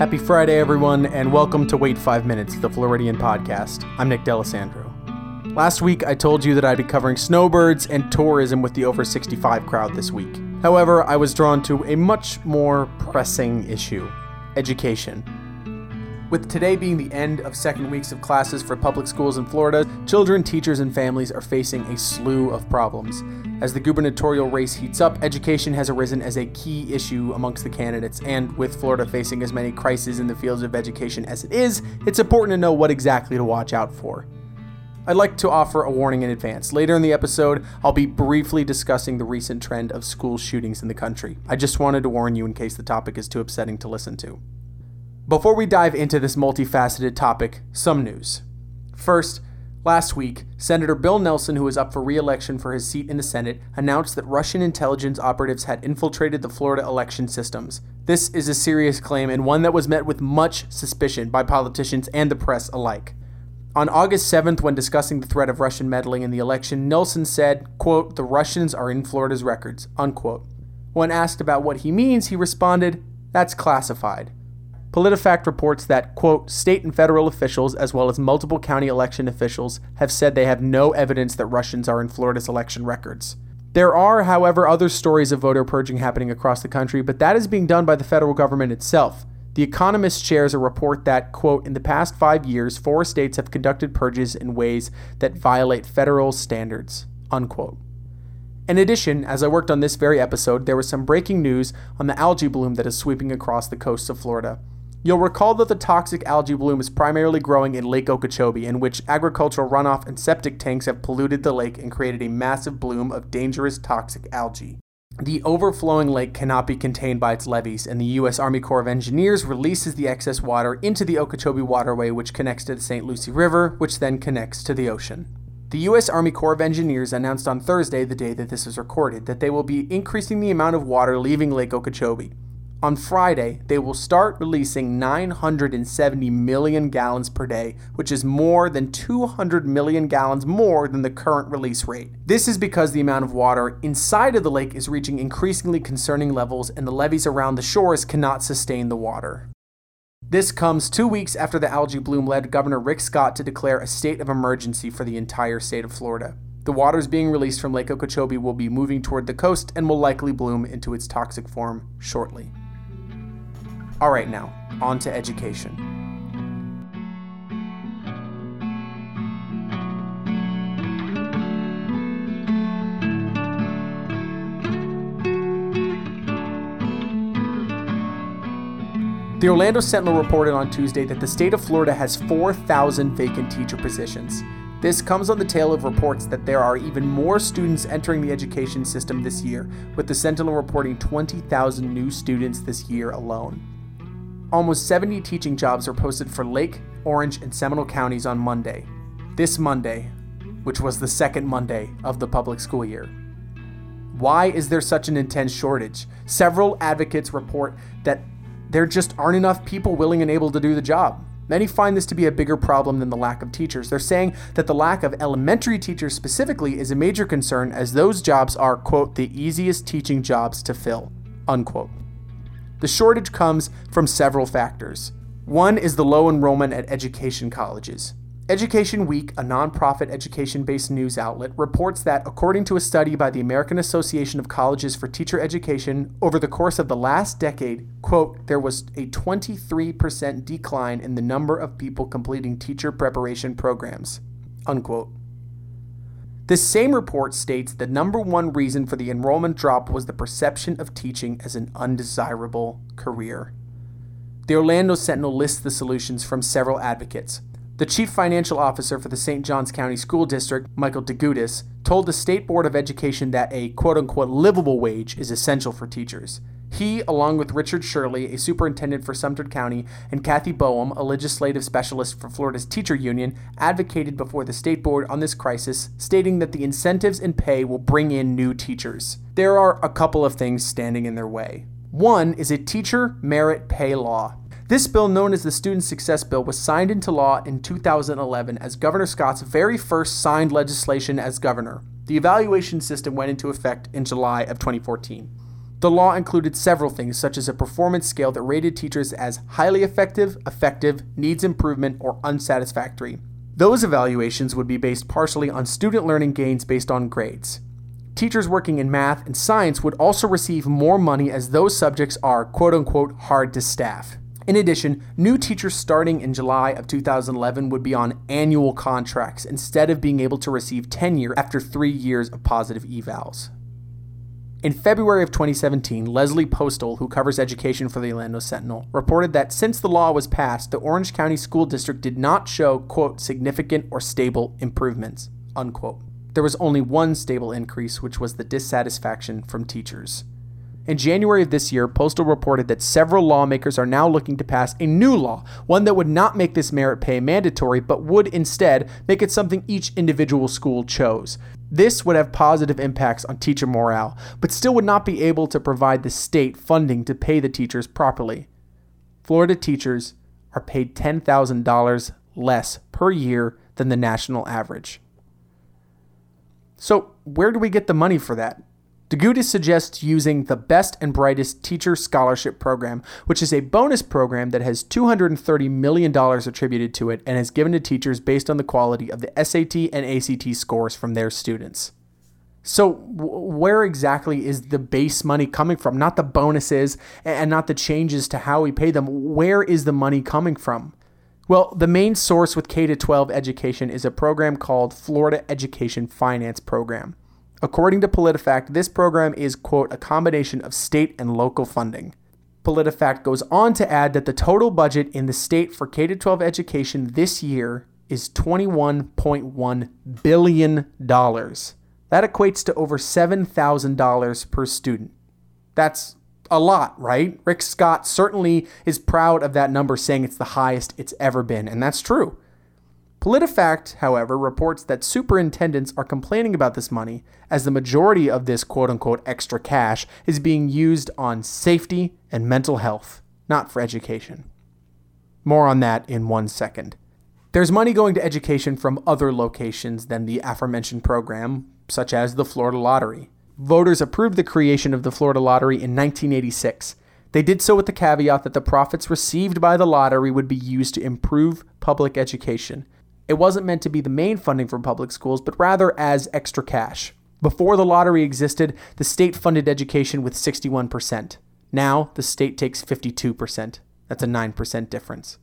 Happy Friday, everyone, and welcome to Wait 5 Minutes, the Floridian podcast. I'm Nick D'Alessandro. Last week, I told you that I'd be covering snowbirds and tourism with the over 65 crowd this week. However, I was drawn to a much more pressing issue: education. With today being the end of second weeks of classes for public schools in Florida, children, teachers, and families are facing a slew of problems. As the gubernatorial race heats up, education has arisen as a key issue amongst the candidates, and with Florida facing as many crises in the fields of education as it is, it's important to know what exactly to watch out for. I'd like to offer a warning in advance. Later in the episode, I'll be briefly discussing the recent trend of school shootings in the country. I just wanted to warn you in case the topic is too upsetting to listen to. Before we dive into this multifaceted topic, some news. First, last week, Senator Bill Nelson, who is up for re-election for his seat in the Senate, announced that Russian intelligence operatives had infiltrated the Florida election systems. This is a serious claim and one that was met with much suspicion by politicians and the press alike. On August 7th, when discussing the threat of Russian meddling in the election, Nelson said, quote, "The Russians are in Florida's records," unquote. When asked about what he means, he responded, "That's classified." PolitiFact reports that, quote, "State and federal officials, as well as multiple county election officials, have said they have no evidence that Russians are in Florida's election records." There are, however, other stories of voter purging happening across the country, but that is being done by the federal government itself. The Economist shares a report that, quote, "In the past 5 years, 4 states have conducted purges in ways that violate federal standards," unquote. In addition, as I worked on this very episode, there was some breaking news on the algae bloom that is sweeping across the coasts of Florida. You'll recall that the toxic algae bloom is primarily growing in Lake Okeechobee, in which agricultural runoff and septic tanks have polluted the lake and created a massive bloom of dangerous toxic algae. The overflowing lake cannot be contained by its levees, and the US Army Corps of Engineers releases the excess water into the Okeechobee waterway, which connects to the St. Lucie River, which then connects to the ocean. The US Army Corps of Engineers announced on Thursday, the day that this was recorded, that they will be increasing the amount of water leaving Lake Okeechobee. On Friday, they will start releasing 970 million gallons per day, which is more than 200 million gallons more than the current release rate. This is because the amount of water inside of the lake is reaching increasingly concerning levels, and the levees around the shores cannot sustain the water. This comes 2 weeks after the algae bloom led Governor Rick Scott to declare a state of emergency for the entire state of Florida. The waters being released from Lake Okeechobee will be moving toward the coast and will likely bloom into its toxic form shortly. All right, now, on to education. The Orlando Sentinel reported on Tuesday that the state of Florida has 4,000 vacant teacher positions. This comes on the tail of reports that there are even more students entering the education system this year, with the Sentinel reporting 20,000 new students this year alone. Almost 70 teaching jobs were posted for Lake, Orange, and Seminole counties on Monday. This Monday, which was the second Monday of the public school year. Why is there such an intense shortage? Several advocates report that there just aren't enough people willing and able to do the job. Many find this to be a bigger problem than the lack of teachers. They're saying that the lack of elementary teachers specifically is a major concern, as those jobs are, quote, "the easiest teaching jobs to fill," unquote. The shortage comes from several factors. One is the low enrollment at education colleges. Education Week, a nonprofit education-based news outlet, reports that, according to a study by the American Association of Colleges for Teacher Education, over the course of the last decade, quote, "there was a 23% decline in the number of people completing teacher preparation programs," unquote. This same report states the number one reason for the enrollment drop was the perception of teaching as an undesirable career. The Orlando Sentinel lists the solutions from several advocates. The chief financial officer for the St. Johns County School District, Michael DeGudis, told the State Board of Education that a quote-unquote livable wage is essential for teachers. He, along with Richard Shirley, a superintendent for Sumter County, and Kathy Boehm, a legislative specialist for Florida's teacher union, advocated before the state board on this crisis, stating that the incentives and pay will bring in new teachers. There are a couple of things standing in their way. One is a teacher merit pay law. This bill, known as the Student Success Bill, was signed into law in 2011 as Governor Scott's very first signed legislation as governor. The evaluation system went into effect in July of 2014. The law included several things, such as a performance scale that rated teachers as highly effective, effective, needs improvement, or unsatisfactory. Those evaluations would be based partially on student learning gains based on grades. Teachers working in math and science would also receive more money as those subjects are quote-unquote hard to staff. In addition, new teachers starting in July of 2011 would be on annual contracts instead of being able to receive tenure after 3 years of positive evals. In February of 2017, Leslie Postal, who covers education for the Orlando Sentinel, reported that since the law was passed, the Orange County School District did not show, quote, significant or stable improvements, unquote. There was only one stable increase, which was the dissatisfaction from teachers. In January of this year, Postal reported that several lawmakers are now looking to pass a new law, one that would not make this merit pay mandatory, but would instead make it something each individual school chose. This would have positive impacts on teacher morale, but still would not be able to provide the state funding to pay the teachers properly. Florida teachers are paid $10,000 less per year than the national average. So where do we get the money for that? DeGudis suggests using the Best and Brightest Teacher Scholarship Program, which is a bonus program that has $230 million attributed to it and is given to teachers based on the quality of the SAT and ACT scores from their students. So where exactly is the base money coming from? Not the bonuses and not the changes to how we pay them. Where is the money coming from? Well, the main source with K-12 education is a program called Florida Education Finance Program. According to PolitiFact, this program is, quote, a combination of state and local funding. PolitiFact goes on to add that the total budget in the state for K-12 education this year is $21.1 billion. That equates to over $7,000 per student. That's a lot, right? Rick Scott certainly is proud of that number, saying it's the highest it's ever been, and that's true. PolitiFact, however, reports that superintendents are complaining about this money as the majority of this quote-unquote extra cash is being used on safety and mental health, not for education. More on that in 1 second. There's money going to education from other locations than the aforementioned program, such as the Florida Lottery. Voters approved the creation of the Florida Lottery in 1986. They did so with the caveat that the profits received by the lottery would be used to improve public education. It wasn't meant to be the main funding for public schools, but rather as extra cash. Before the lottery existed, the state funded education with 61%. Now, the state takes 52%. That's a 9% difference.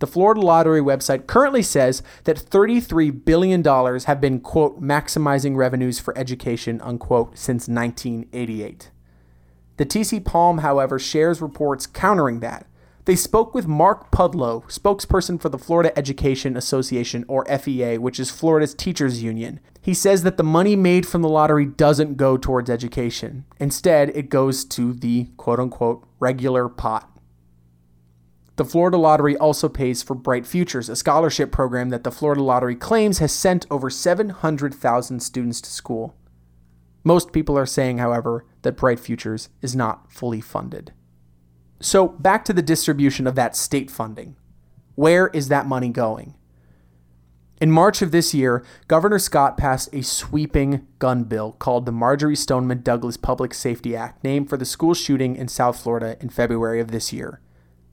The Florida Lottery website currently says that $33 billion have been, quote, maximizing revenues for education, unquote, since 1988. The TC Palm, however, shares reports countering that. They spoke with Mark Pudlow, spokesperson for the Florida Education Association, or FEA, which is Florida's teachers union. He says that the money made from the lottery doesn't go towards education. Instead, it goes to the quote-unquote regular pot. The Florida Lottery also pays for Bright Futures, a scholarship program that the Florida Lottery claims has sent over 700,000 students to school. Most people are saying, however, that Bright Futures is not fully funded. So back to the distribution of that state funding. Where is that money going? In March of this year, Governor Scott passed a sweeping gun bill called the Marjory Stoneman Douglas Public Safety Act, named for the school shooting in South Florida in February of this year.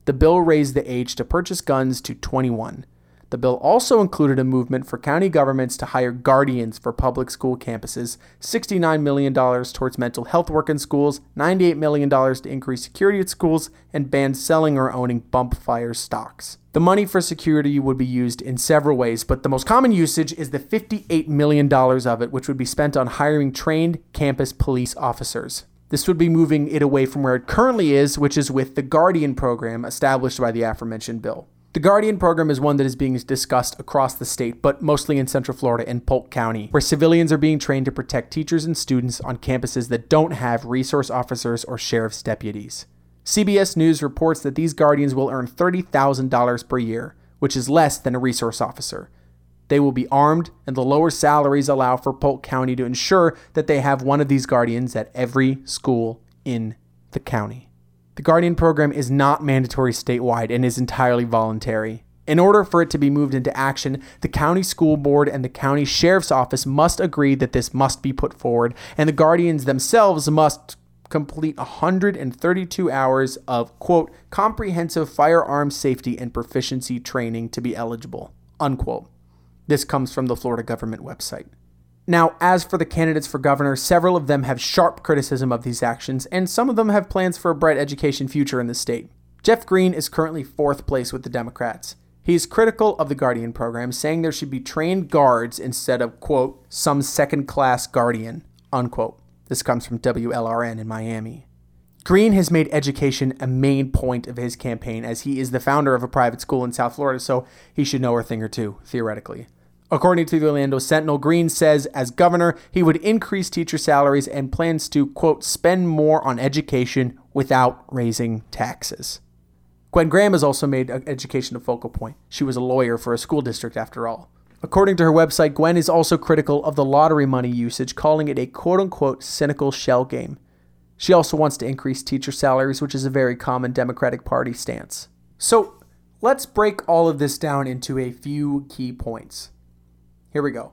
The bill raised the age to purchase guns to 21. The bill also included a movement for county governments to hire guardians for public school campuses, $69 million towards mental health work in schools, $98 million to increase security at schools, and ban selling or owning bump fire stocks. The money for security would be used in several ways, but the most common usage is the $58 million of it, which would be spent on hiring trained campus police officers. This would be moving it away from where it currently is, which is with the Guardian program established by the aforementioned bill. The Guardian program is one that is being discussed across the state, but mostly in Central Florida and Polk County, where civilians are being trained to protect teachers and students on campuses that don't have resource officers or sheriff's deputies. CBS News reports that these guardians will earn $30,000 per year, which is less than a resource officer. They will be armed, and the lower salaries allow for Polk County to ensure that they have one of these guardians at every school in the county. The Guardian program is not mandatory statewide and is entirely voluntary. In order for it to be moved into action, the county school board and the county sheriff's office must agree that this must be put forward, and the guardians themselves must, complete 132 hours of, quote, comprehensive firearm safety and proficiency training to be eligible, unquote. This comes from the Florida government website. Now, as for the candidates for governor, several of them have sharp criticism of these actions, and some of them have plans for a bright education future in the state. Jeff Green is currently fourth place with the Democrats. He is critical of the Guardian program, saying there should be trained guards instead of, quote, some second-class guardian, unquote. This comes from WLRN in Miami. Green has made education a main point of his campaign, as he is the founder of a private school in South Florida, so he should know a thing or two, theoretically. According to the Orlando Sentinel, Green says as governor, he would increase teacher salaries and plans to, quote, spend more on education without raising taxes. Gwen Graham has also made education a focal point. She was a lawyer for a school district, after all. According to her website, Gwen is also critical of the lottery money usage, calling it a quote-unquote cynical shell game. She also wants to increase teacher salaries, which is a very common Democratic Party stance. So let's break all of this down into a few key points. Here we go.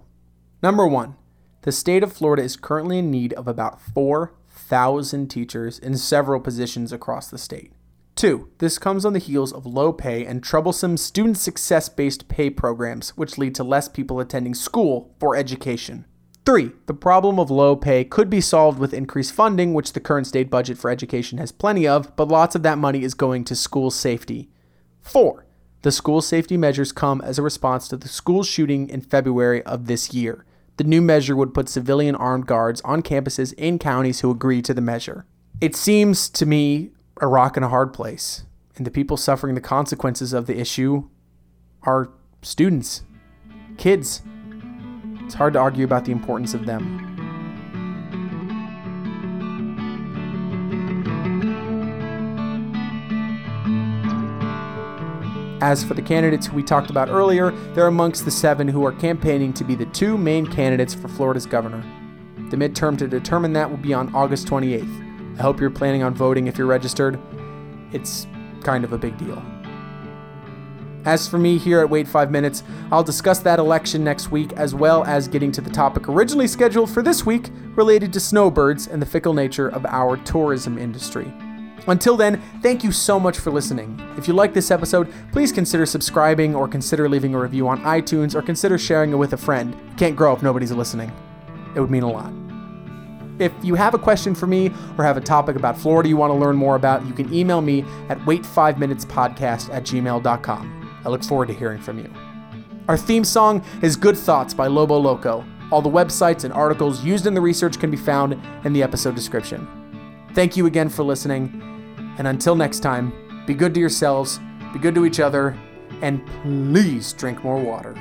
Number one, the state of Florida is currently in need of about 4,000 teachers in several positions across the state. Two, this comes on the heels of low pay and troublesome student success-based pay programs, which lead to less people attending school for education. Three, the problem of low pay could be solved with increased funding, which the current state budget for education has plenty of, but lots of that money is going to school safety. Four, the school safety measures come as a response to the school shooting in February of this year. The new measure would put civilian armed guards on campuses in counties who agree to the measure. It seems to me a rock in a hard place, and the people suffering the consequences of the issue are students, kids. It's hard to argue about the importance of them. As for the candidates who we talked about earlier, they're amongst the seven who are campaigning to be the two main candidates for Florida's governor. The midterm to determine that will be on August 28th. I hope you're planning on voting if you're registered. It's kind of a big deal. As for me here at Wait 5 Minutes, I'll discuss that election next week, as well as getting to the topic originally scheduled for this week related to snowbirds and the fickle nature of our tourism industry. Until then, thank you so much for listening. If you like this episode, please consider subscribing or consider leaving a review on iTunes or consider sharing it with a friend. You can't grow if nobody's listening. It would mean a lot. If you have a question for me or have a topic about Florida you want to learn more about, you can email me at wait5minutespodcast@gmail.com. I look forward to hearing from you. Our theme song is Good Thoughts by Lobo Loco. All the websites and articles used in the research can be found in the episode description. Thank you again for listening, and until next time, be good to yourselves, be good to each other, and please drink more water.